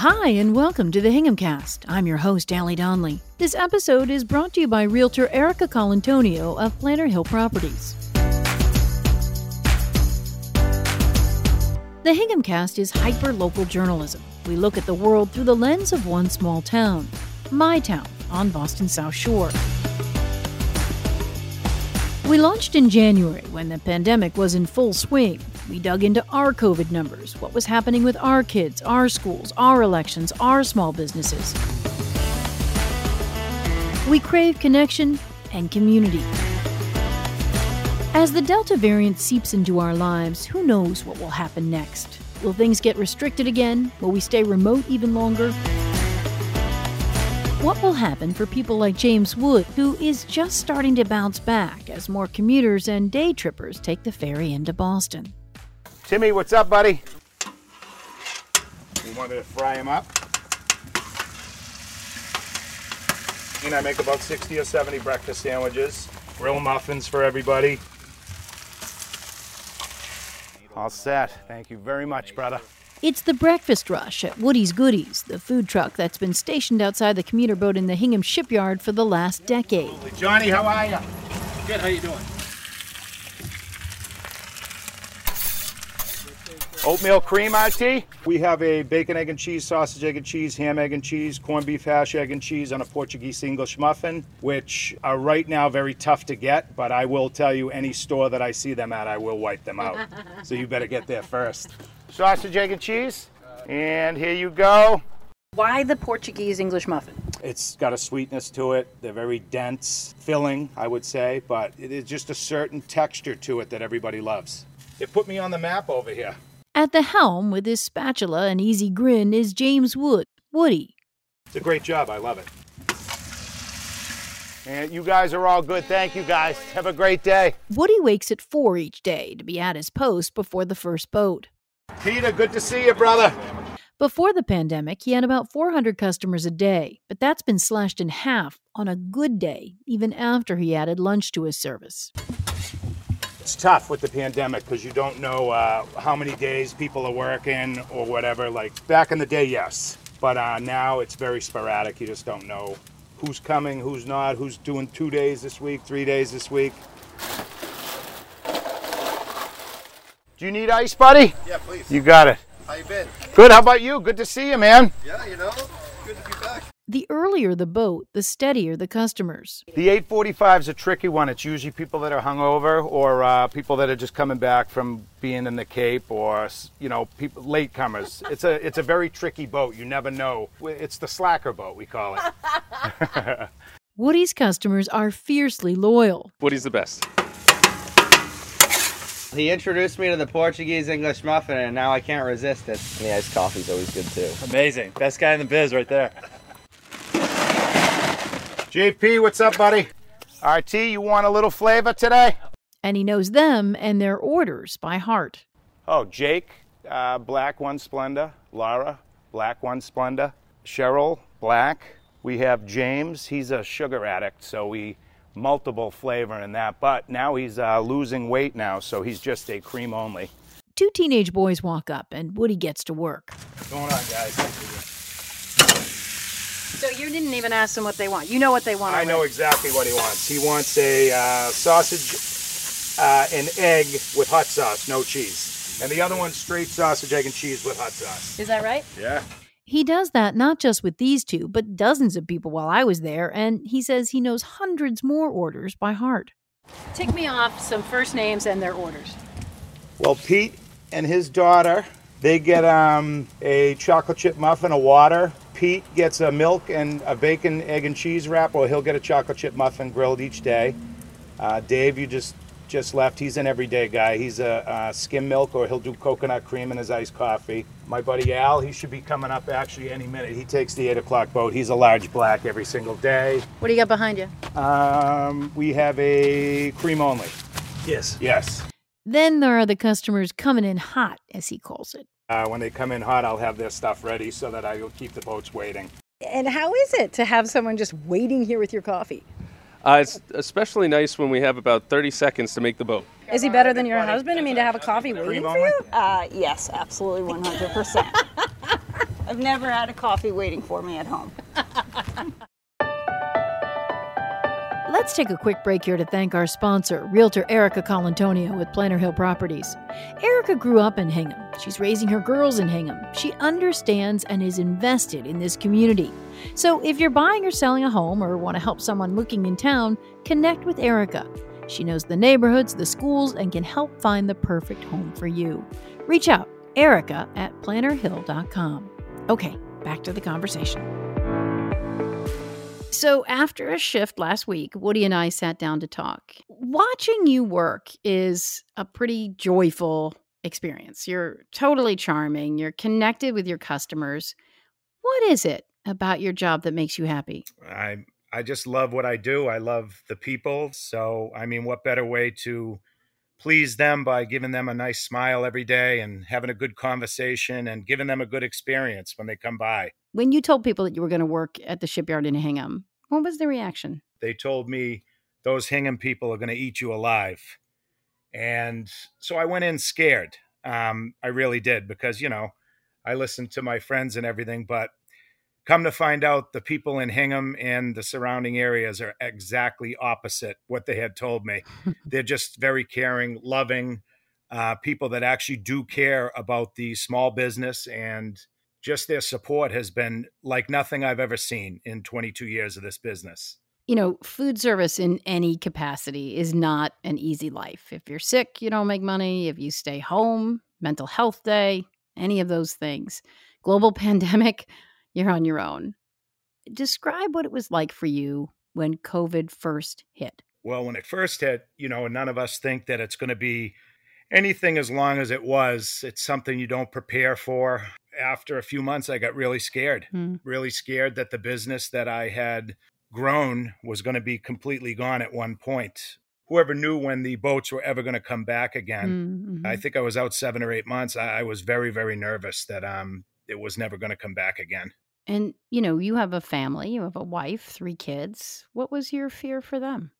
Hi, and welcome to The Hingham Cast. I'm your host, Allie Donnelly. This episode is brought to you by realtor Erica Colantonio of Planner Hill Properties. The Hingham Cast is hyper-local journalism. We look at the world through the lens of one small town, my town, on Boston's South Shore. We launched in January when the pandemic was in full swing. We dug into our COVID numbers, what was happening with our kids, our schools, our elections, our small businesses. We crave connection and community. As the Delta variant seeps into our lives, who knows what will happen next? Will things get restricted again? Will we stay remote even longer? What will happen for people like James Wood, who is just starting to bounce back as more commuters and day trippers take the ferry into Boston? Timmy, what's up, buddy? You want me to fry him up? And I make about 60 or 70 breakfast sandwiches, grill muffins for everybody. All set. Thank you very much, brother. It's the breakfast rush at Woody's Goodies, the food truck that's been stationed outside the commuter boat in the Hingham Shipyard for the last decade. Absolutely. Johnny, how are you? Good, how you doing? Oatmeal cream tea. We have a bacon, egg and cheese, sausage, egg and cheese, ham, egg and cheese, corned beef hash, egg and cheese on a Portuguese English muffin, which are right now very tough to get, but I will tell you any store that I see them at, I will wipe them out. So you better get there first. Sausage, egg and cheese, and here you go. Why the Portuguese English muffin? It's got a sweetness to it. They're very dense, filling, I would say, but it is just a certain texture to it that everybody loves. It put me on the map over here. At the helm, with his spatula and easy grin, is James Wood, Woody. It's a great job. I love it. And you guys are all good. Thank you, guys. Have a great day. Woody wakes at 4 each day to be at his post before the first boat. Peter, good to see you, brother. Before the pandemic, he had about 400 customers a day, but that's been slashed in half on a good day, even after he added lunch to his service. It's tough with the pandemic because you don't know how many days people are working or whatever. Like back in the day, yes, but now it's very sporadic. You just don't know who's coming, who's not, who's doing 2 days this week, 3 days this week. Do you need ice, buddy? Yeah, please. You got it. How you been? Good. How about you? Good to see you, man. Yeah, you know, good to be back. The earlier the boat, the steadier the customers. The 8:45 is a tricky one. It's usually people that are hungover or people that are just coming back from being in the Cape or, you know, people, latecomers. It's a very tricky boat. You never know. It's the slacker boat, we call it. Woody's customers are fiercely loyal. Woody's the best. He introduced me to the Portuguese English muffin, and now I can't resist it. And the iced coffee's always good, too. Amazing. Best guy in the biz right there. JP, what's up, buddy? RT, you want a little flavor today? And he knows them and their orders by heart. Oh, Jake, black one Splenda. Laura, black one Splenda. Cheryl, black. We have James. He's a sugar addict, so we multiple flavor in that. But now he's losing weight now, so he's just a cream only. Two teenage boys walk up, and Woody gets to work. What's going on, guys? So you didn't even ask them what they want. You know what they want. I know exactly what he wants. He wants a sausage and egg with hot sauce, no cheese. And the other one's straight sausage, egg, and cheese with hot sauce. Is that right? Yeah. He does that not just with these two, but dozens of people while I was there. And he says he knows hundreds more orders by heart. Tick me off some first names and their orders. Well, Pete and his daughter, they get a chocolate chip muffin, a water. Pete gets a milk and a bacon, egg, and cheese wrap, or he'll get a chocolate chip muffin grilled each day. Dave, you just left. He's an everyday guy. He's a skim milk, or he'll do coconut cream in his iced coffee. My buddy Al, he should be coming up actually any minute. He takes the 8 o'clock boat. He's a large black every single day. What do you got behind you? We have a cream only. Yes. Yes. Then there are the customers coming in hot, as he calls it. When they come in hot, I'll have their stuff ready so that I will keep the boats waiting. And how is it to have someone just waiting here with your coffee? It's especially nice when we have about 30 seconds to make the boat. Is he better than your husband? I mean, to have a coffee waiting for you? Yes, absolutely, 100%. I've never had a coffee waiting for me at home. Let's take a quick break here to thank our sponsor, Realtor Erica Colantonio with Planner Hill Properties. Erica grew up in Hingham. She's raising her girls in Hingham. She understands and is invested in this community. So if you're buying or selling a home or want to help someone looking in town, connect with Erica. She knows the neighborhoods, the schools, and can help find the perfect home for you. Reach out, Erica at plannerhill.com. Okay, back to the conversation. So after a shift last week, Woody and I sat down to talk. Watching you work is a pretty joyful experience. You're totally charming. You're connected with your customers. What is it about your job that makes you happy? I just love what I do. I love the people. So, I mean, what better way to please them by giving them a nice smile every day and having a good conversation and giving them a good experience when they come by. When you told people that you were going to work at the shipyard in Hingham, what was the reaction? They told me those Hingham people are going to eat you alive. And so I went in scared. I really did because, you know, I listened to my friends and everything, but come to find out the people in Hingham and the surrounding areas are exactly opposite what they had told me. They're just very caring, loving people that actually do care about the small business, and just their support has been like nothing I've ever seen in 22 years of this business. You know, food service in any capacity is not an easy life. If you're sick, you don't make money. If you stay home, mental health day, any of those things. Global pandemic, you're on your own. Describe what it was like for you when COVID first hit. Well, when it first hit, you know, none of us think that it's going to be anything as long as it was. It's something you don't prepare for. After a few months, I got really scared, really scared that the business that I had grown was going to be completely gone at one point. Whoever knew when the boats were ever going to come back again. Mm-hmm. I think I was out 7 or 8 months. I was very, very nervous that it was never going to come back again. And, you know, you have a family, you have a wife, 3 kids. What was your fear for them?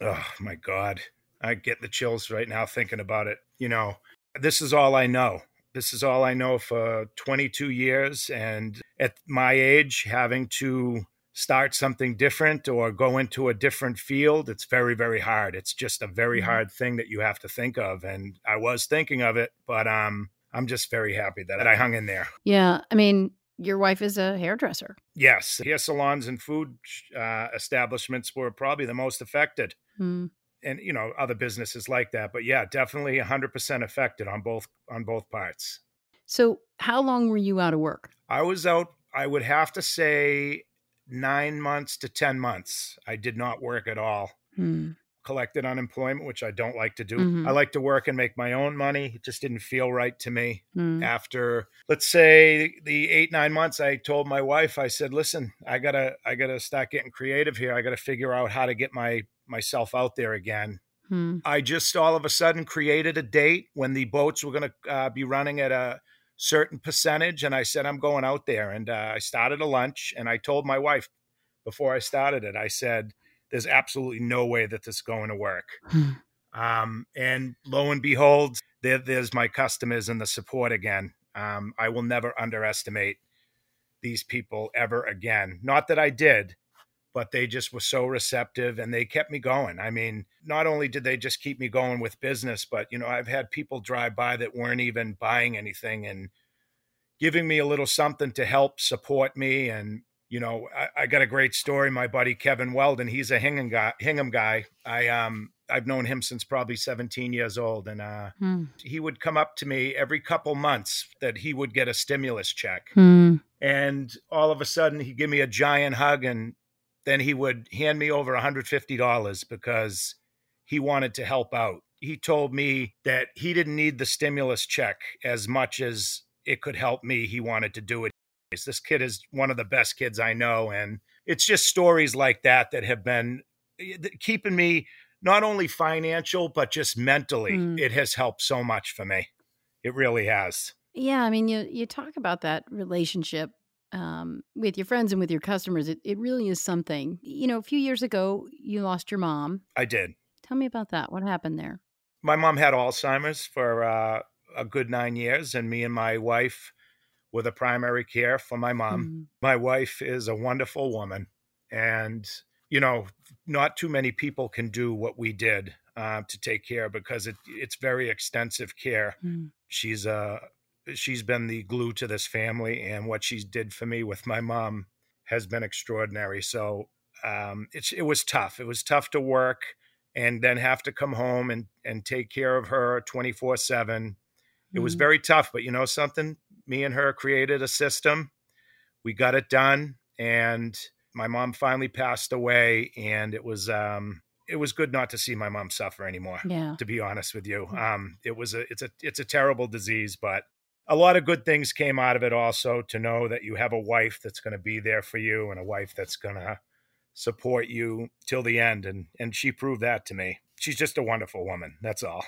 Oh, my God. I get the chills right now thinking about it. You know, this is all I know. This is all I know for 22 years. And at my age, having to start something different or go into a different field, it's very, very hard. It's just a very hard thing that you have to think of. And I was thinking of it, but I'm just very happy that I hung in there. Yeah. I mean, your wife is a hairdresser. Yes. Hair salons and food establishments were probably the most affected. Mm. And, you know, other businesses like that. But yeah, definitely 100% affected on both parts. So how long were you out of work? I was out, I would have to say 9 months to 10 months. I did not work at all. Hmm. Collected unemployment, which I don't like to do. Mm-hmm. I like to work and make my own money. It just didn't feel right to me. Mm. After, let's say, the 8-9 months, I told my wife, I said, listen, I gotta start getting creative here. I gotta figure out how to get myself out there again. Mm. I just all of a sudden created a date when the boats were gonna be running at a certain percentage. And I said, I'm going out there. And I started a lunch, and I told my wife before I started it, I said, there's absolutely no way that this is going to work. And lo and behold, there's my customers and the support again. I will never underestimate these people ever again. Not that I did, but they just were so receptive and they kept me going. I mean, not only did they just keep me going with business, but, you know, I've had people drive by that weren't even buying anything and giving me a little something to help support me. And you know, I got a great story. My buddy, Kevin Weldon, he's a Hingham guy. I've known him since probably 17 years old. And he would come up to me every couple months that he would get a stimulus check. Mm. And all of a sudden he'd give me a giant hug. And then he would hand me over $150 because he wanted to help out. He told me that he didn't need the stimulus check as much as it could help me. He wanted to do it. This kid is one of the best kids I know. And it's just stories like that that have been keeping me not only financial, but just mentally. Mm. It has helped so much for me. It really has. Yeah. I mean, you talk about that relationship with your friends and with your customers. It really is something. You know, a few years ago, you lost your mom. I did. Tell me about that. What happened there? My mom had Alzheimer's for a good 9 years, and me and my wife with a primary care for my mom. Mm-hmm. My wife is a wonderful woman, and, you know, not too many people can do what we did to take care, because it's very extensive care. Mm. She's been the glue to this family, and what she did for me with my mom has been extraordinary. So it was tough. It was tough to work and then have to come home and take care of her 24/7. It was very tough, but you know something? Me and her created a system. We got it done, and my mom finally passed away, and it was good not to see my mom suffer anymore, to be honest with you. It's a terrible disease, but a lot of good things came out of it also, to know that you have a wife that's going to be there for you, and a wife that's going to support you till the end. And she proved that to me. She's just a wonderful woman. That's all.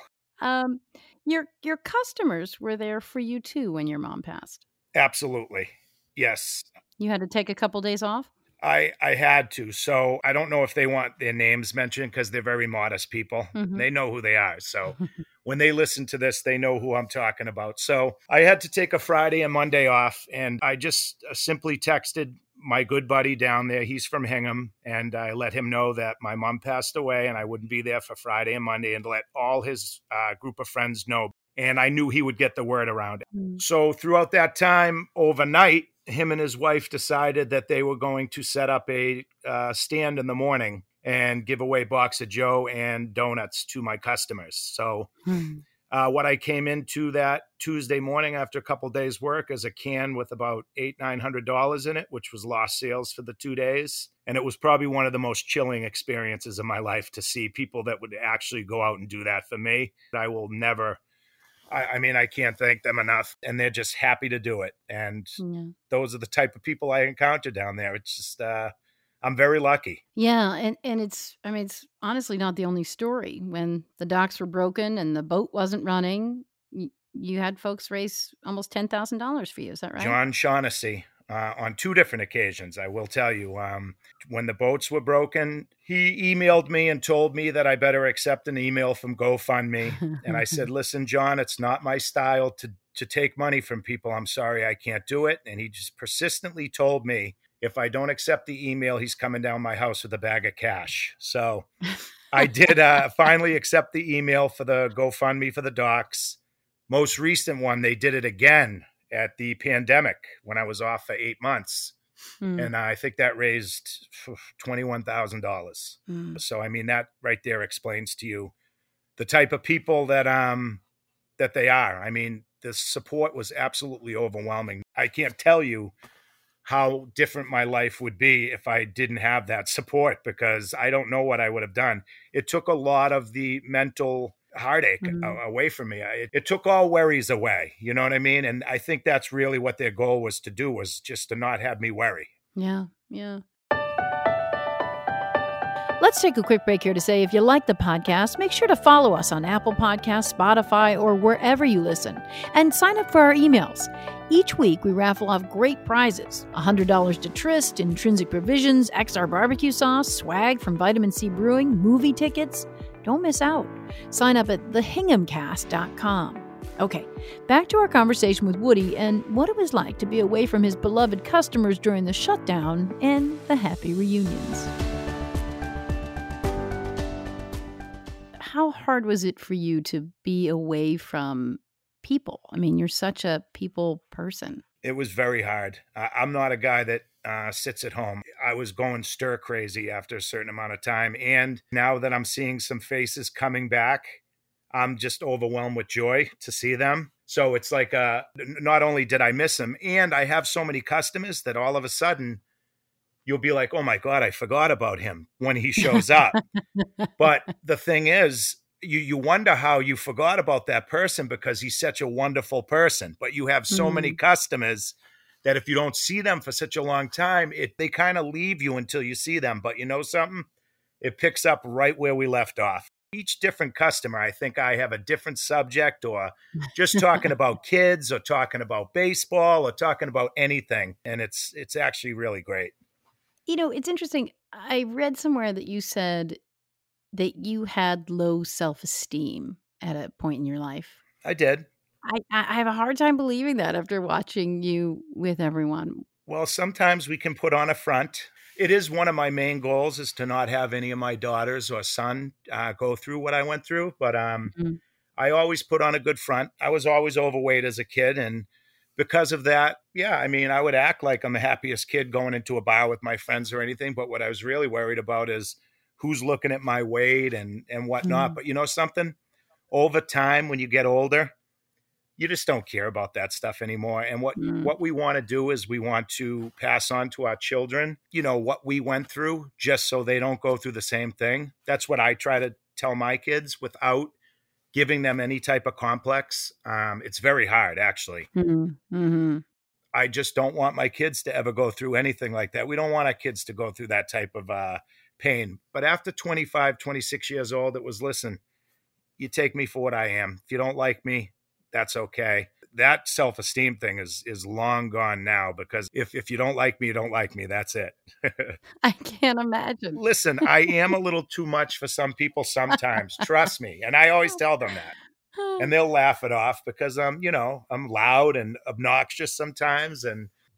Your customers were there for you too when your mom passed. Absolutely. Yes. You had to take a couple days off? I had to. So I don't know if they want their names mentioned, because they're very modest people. Mm-hmm. They know who they are. So when they listen to this, they know who I'm talking about. So I had to take a Friday and Monday off, and I just simply texted my good buddy down there. He's from Hingham. And I let him know that my mom passed away and I wouldn't be there for Friday and Monday, and let all his group of friends know. And I knew he would get the word around it. Mm-hmm. So throughout that time, overnight, him and his wife decided that they were going to set up a stand in the morning and give away box of Joe and donuts to my customers. So what I came into that Tuesday morning after a couple of days work is a can with about $800-$900 in it, which was lost sales for the 2 days. And it was probably one of the most chilling experiences of my life, to see people that would actually go out and do that for me. I will never... I mean, I can't thank them enough, and they're just happy to do it. And those are the type of people I encounter down there. It's just, I'm very lucky. Yeah. And it's honestly not the only story. When the docks were broken and the boat wasn't running, you had folks raise almost $10,000 for you. Is that right? John Shaughnessy, on two different occasions, I will tell you, when the boats were broken, he emailed me and told me that I better accept an email from GoFundMe. And I said, listen, John, it's not my style to take money from people. I'm sorry, I can't do it. And he just persistently told me, if I don't accept the email, he's coming down my house with a bag of cash. So I did finally accept the email for the GoFundMe for the docks. Most recent one, they did it again at the pandemic when I was off for 8 months. Mm. And I think that raised $21,000. Mm. So, I mean, that right there explains to you the type of people that they are. I mean, the support was absolutely overwhelming. I can't tell you how different my life would be if I didn't have that support, because I don't know what I would have done. It took a lot of the mental heartache away from me. It took all worries away. You know what I mean? And I think that's really what their goal was to do, was just to not have me worry. Yeah. Yeah. Let's take a quick break here to say, if you like the podcast, make sure to follow us on Apple Podcasts, Spotify, or wherever you listen, and sign up for our emails. Each week, we raffle off great prizes: $100 to Trist, Intrinsic Provisions, XR Barbecue Sauce, swag from Vitamin C Brewing, movie tickets. Don't miss out. Sign up at thehinghamcast.com. Okay, back to our conversation with Woody and what it was like to be away from his beloved customers during the shutdown and the happy reunions. How hard was it for you to be away from people? I mean, you're such a people person. It was very hard. I'm not a guy that sits at home. I was going stir crazy after a certain amount of time. And now that I'm seeing some faces coming back, I'm just overwhelmed with joy to see them. So it's like, not only did I miss them, and I have so many customers that all of a sudden you'll be like, oh my God, I forgot about him when he shows up. But the thing is, you wonder how you forgot about that person, because he's such a wonderful person. But you have so many customers that if you don't see them for such a long time, they kind of leave you until you see them. But you know something? It picks up right where we left off. Each different customer, I think I have a different subject, or just talking about kids, or talking about baseball, or talking about anything. And it's actually really great. You know, it's interesting. I read somewhere that you said that you had low self-esteem at a point in your life. I did. I have a hard time believing that after watching you with everyone. Well, sometimes we can put on a front. It is one of my main goals is to not have any of my daughters or son go through what I went through. But I always put on a good front. I was always overweight as a kid. And because of that, yeah, I mean, I would act like I'm the happiest kid going into a bar with my friends or anything. But what I was really worried about is who's looking at my weight and whatnot. Mm-hmm. But you know something? Over time, when you get older, you just don't care about that stuff anymore. And what we want to do is we want to pass on to our children, you know, what we went through just so they don't go through the same thing. That's what I try to tell my kids without giving them any type of complex. It's very hard, actually. Mm-hmm. Mm-hmm. I just don't want my kids to ever go through anything like that. We don't want our kids to go through that type of pain. But after 25, 26 years old, it was, listen, you take me for what I am. If you don't like me, that's okay. That self-esteem thing is long gone now, because if you don't like me, you don't like me. That's it. I can't imagine. Listen, I am a little too much for some people sometimes. Trust me. And I always tell them that. And they'll laugh it off because I'm loud and obnoxious sometimes.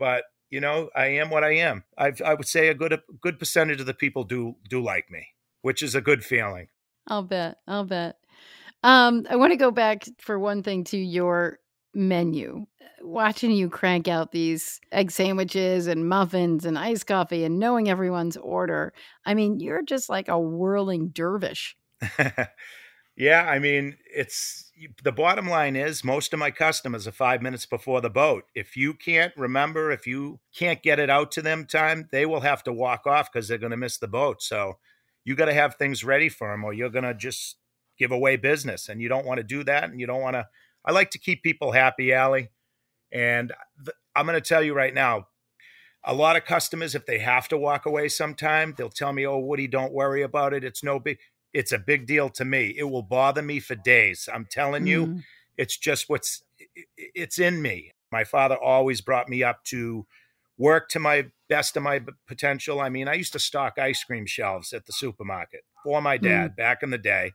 But you know, I am what I am. I would say a good percentage of the people do like me, which is a good feeling. I'll bet. I want to go back for one thing to your menu. Watching you crank out these egg sandwiches and muffins and iced coffee and knowing everyone's order. I mean, you're just like a whirling dervish. Yeah. I mean, the bottom line is most of my customers are 5 minutes before the boat. If you can't get it out to them time, they will have to walk off because they're going to miss the boat. So you got to have things ready for them or you're going to just give away business, and you don't want to do that. And you don't want to, I like to keep people happy, Allie. And I'm going to tell you right now, a lot of customers, if they have to walk away sometime, they'll tell me, oh, Woody, don't worry about it. It's a big deal to me. It will bother me for days. I'm telling you, it's just it's in me. My father always brought me up to work to my best of my potential. I mean, I used to stock ice cream shelves at the supermarket for my dad back in the day.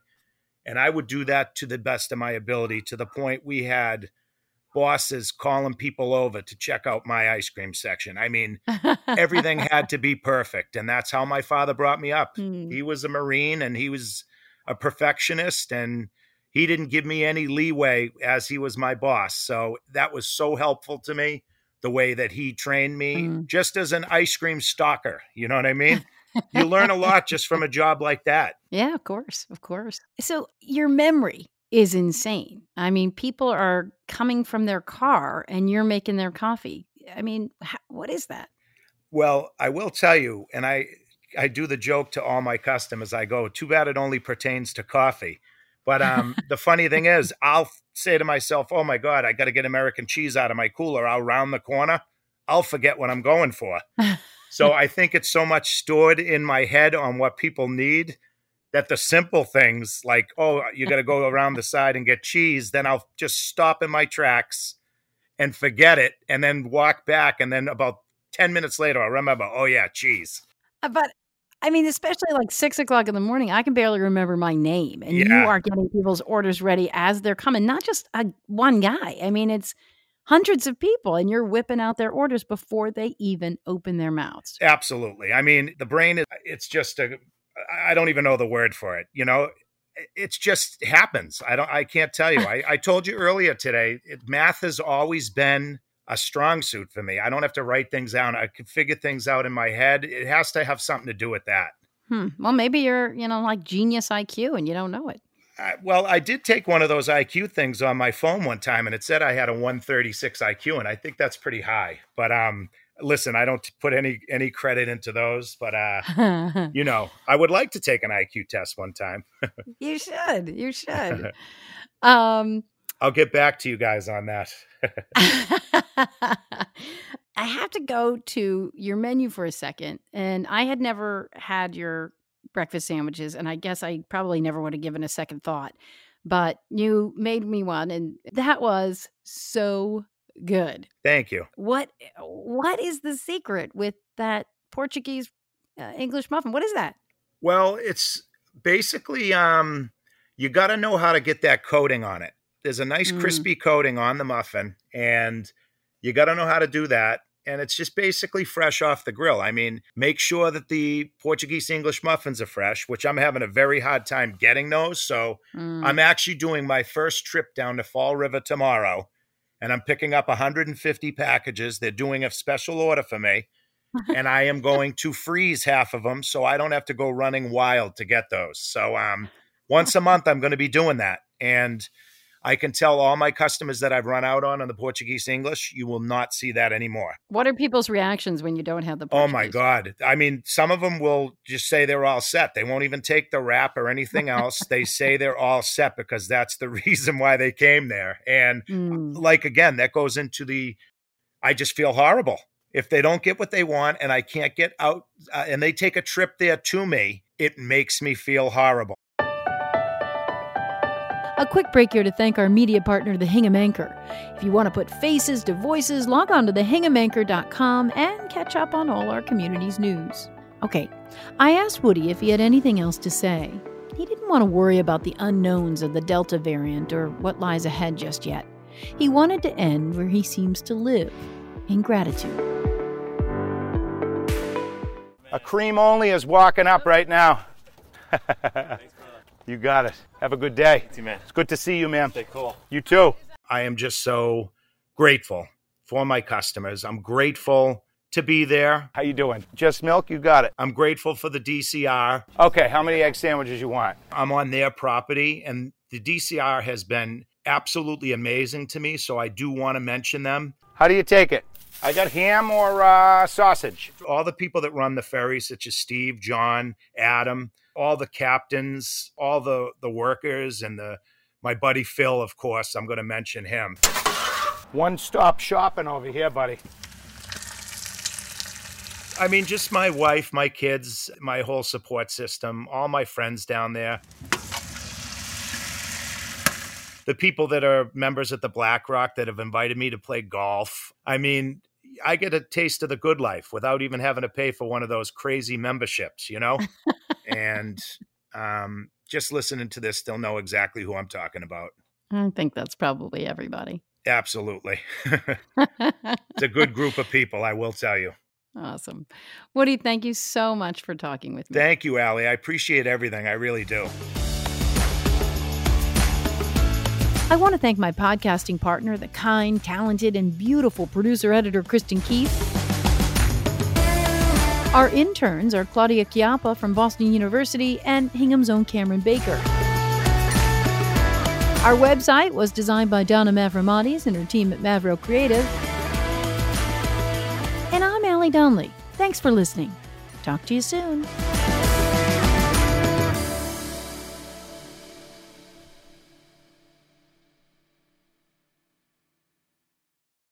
And I would do that to the best of my ability, to the point we had bosses calling people over to check out my ice cream section. I mean, everything had to be perfect. And that's how my father brought me up. He was a Marine and he was a perfectionist, and he didn't give me any leeway as he was my boss. So that was so helpful to me, the way that he trained me just as an ice cream stalker. You know what I mean? You learn a lot just from a job like that. Yeah, of course. Of course. So your memory is insane. I mean, people are coming from their car and you're making their coffee. I mean, what is that? Well, I will tell you, and I do the joke to all my customers. I go, too bad it only pertains to coffee. But the funny thing is, I'll say to myself, oh my God, I got to get American cheese out of my cooler. I'll round the corner. I'll forget what I'm going for. So I think it's so much stored in my head on what people need that the simple things like, oh, you got to go around the side and get cheese. Then I'll just stop in my tracks and forget it and then walk back. And then about 10 minutes later, I'll remember, oh, yeah, cheese. But I mean, especially like 6 o'clock in the morning, I can barely remember my name. And you are getting people's orders ready as they're coming, not just one guy. I mean, it's hundreds of people, and you're whipping out their orders before they even open their mouths. Absolutely. I mean, the brain it's just I don't even know the word for it. You know, it's just happens. I can't tell you. I told you earlier today, math has always been a strong suit for me. I don't have to write things down. I can figure things out in my head. It has to have something to do with that. Well, maybe you're, like genius IQ and you don't know it. Well, I did take one of those IQ things on my phone one time, and it said I had a 136 IQ, and I think that's pretty high. But listen, I don't put any credit into those, but I would like to take an IQ test one time. You should. You should. I'll get back to you guys on that. I have to go to your menu for a second, and I had never had your breakfast sandwiches, and I guess I probably never would have given a second thought, but you made me one, and that was so good. Thank you. What is the secret with that Portuguese English muffin? What is that? Well, it's basically you got to know how to get that coating on it. There's a nice crispy coating on the muffin, and you got to know how to do that. And it's just basically fresh off the grill. I mean, make sure that the Portuguese English muffins are fresh, which I'm having a very hard time getting those. So I'm actually doing my first trip down to Fall River tomorrow, and I'm picking up 150 packages. They're doing a special order for me, and I am going to freeze half of them so I don't have to go running wild to get those. So once a month, I'm going to be doing that. And I can tell all my customers that I've run out on the Portuguese English, you will not see that anymore. What are people's reactions when you don't have the Portuguese? Oh, my God. I mean, some of them will just say they're all set. They won't even take the wrap or anything else. They say they're all set because that's the reason why they came there. And like, again, that goes into the, I just feel horrible if they don't get what they want and I can't get out and they take a trip there to me. It makes me feel horrible. A quick break here to thank our media partner, The Hingham Anchor. If you want to put faces to voices, log on to thehinghamanchor.com and catch up on all our community's news. Okay, I asked Woody if he had anything else to say. He didn't want to worry about the unknowns of the Delta variant or what lies ahead just yet. He wanted to end where he seems to live, in gratitude. A cream only is walking up right now. You got it. Have a good day. Thanks, man. It's good to see you, man. Stay cool. You too. I am just so grateful for my customers. I'm grateful to be there. How you doing? Just milk? You got it. I'm grateful for the DCR. Okay, how many egg sandwiches you want? I'm on their property, and the DCR has been absolutely amazing to me, so I do want to mention them. How do you take it? I got ham or sausage? All the people that run the ferry, such as Steve, John, Adam, all the captains, all the workers, and my buddy Phil, of course. I'm going to mention him. One-stop shopping over here, buddy. I mean, just my wife, my kids, my whole support system, all my friends down there. The people that are members at the Black Rock that have invited me to play golf. I mean, I get a taste of the good life without even having to pay for one of those crazy memberships, you know? And just listening to this, they'll know exactly who I'm talking about. I think that's probably everybody. Absolutely. It's a good group of people, I will tell you. Awesome. Woody, thank you so much for talking with me. Thank you, Allie. I appreciate everything. I really do. I want to thank my podcasting partner, the kind, talented, and beautiful producer-editor, Kristen Keith. Our interns are Claudia Chiappa from Boston University and Hingham's own Cameron Baker. Our website was designed by Donna Mavromatis and her team at Mavro Creative. And I'm Allie Donnelly. Thanks for listening. Talk to you soon.